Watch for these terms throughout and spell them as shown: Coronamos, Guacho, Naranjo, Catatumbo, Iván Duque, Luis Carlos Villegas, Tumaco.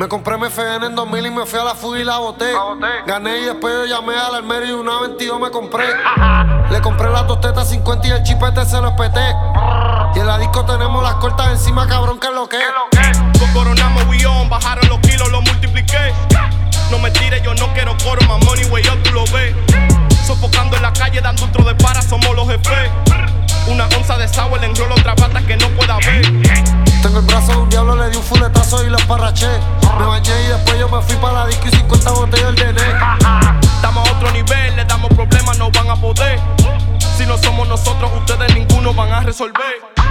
Me compré MFN en 2000 y me fui a la food y la boté. Gané y después yo llamé al almero y una 22 me compré. Le compré las dos tetas 50 y el chipete se lo espeté. Y en la disco tenemos las cortas encima, cabrón, que es lo que con Coronamos we on, bajaron los kilos, los multipliqué. No me tires, yo no quiero coro, my money way up, tú lo ves. Sofocando en la calle, dando un tro de para, somos los jefes. Una onza de sour, enrolo otra bata que no pueda ver. Tengo el brazo de un diablo, le di un fuletazo y lo esparraché. Me bañé y después yo me fui para la disco y 50 botellas ordené. Estamos a otro nivel, le damos problemas, no van a poder. Si no somos nosotros, ustedes ninguno van a resolver.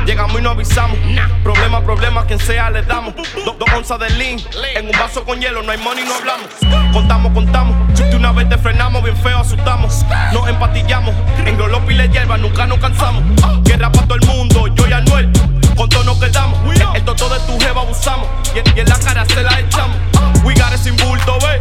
Llegamos y no avisamos, problema, quien sea le damos. Dos onzas de lean, en un vaso con hielo, no hay money, no hablamos. Contamos, de una vez te frenamos, bien feo asustamos. Nos empatillamos, en Grolop y le hierba, nunca nos cansamos. Guerra para todo el mundo, yo y Anuel, con todo nos quedamos. El toto de tu jeva abusamos, y en la cara se la echamos. We got it sin bulto, ve,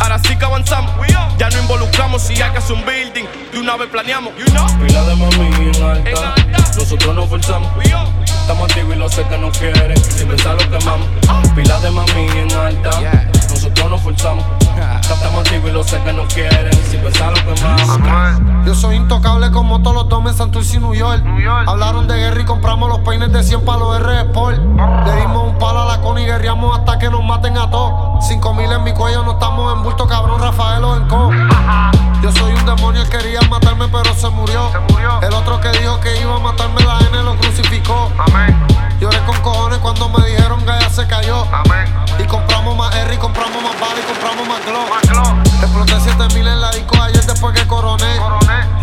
ahora sí que avanzamos. Ya no involucramos, si hay que hacer un building, de una vez planeamos. Pila de mami en alta, nosotros nos forzamos. Estamos activos y lo sé que nos quieren, sin pensar lo quemamos. Pila de mami en alta, nosotros nos forzamos. Estamos activos y lo sé que nos quieren, sin pensar lo quemamos. Yo soy intocable como todos los domes en Santurce y New York. Hablaron de guerra y compramos los peines de 100 para los R-Sport. Le dimos un palo a la con y guerreamos hasta que nos maten a todos. 5000 en mi cuello, no estamos en bulto, cabrón, Rafael o en co. Yo soy un demonio, él quería matarme pero se murió. El otro que dijo que iba a matarme, la N lo crucificó. Lloré con cojones cuando me dijeron que ya se cayó. Y compramos más R y compramos más bala y compramos más Glock. Exploté 7000 en la disco ayer después que coroné.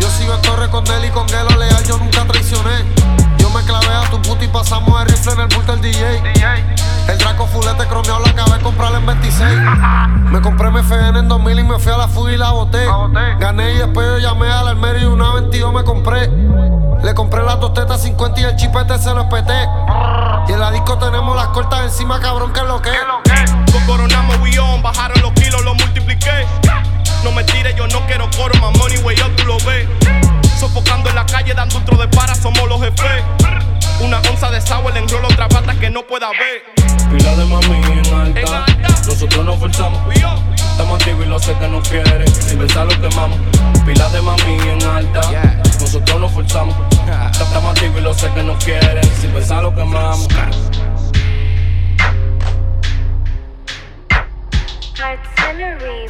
Yo sigo en torre con Nelly, con Gelo Leal, yo nunca traicioné. Yo me clavé a tu puta y pasamos el rifle en el bulto del DJ. El Draco fulete cromeado lo acabé de comprar en 26. Me compré MFN en 2000 y me fui a la food y la boté. Gané y después yo llamé al almero y una 22 me compré. Le compré las dos tetas 50 y el chipete se lo espeté. Y en la disco tenemos las cortas encima, cabrón, que es lo que con Coronamos we on, bajaron los kilos, los multipliqué. No me tires, yo no quiero coro, my money way up, tú lo ves. Sofocando en la calle, dando un tro de para, somos los jefes. Una onza de sour, enrolo otra bata que no pueda ver. Pila de mami en alta, nosotros nos forzamos. Estamos activos y lo sé que nos quieren, sin pensar lo quemamos. Pila de mami en alta, nosotros nos forzamos. Estamos activos y lo sé que nos quieren, sin pensar lo quemamos. Artillery.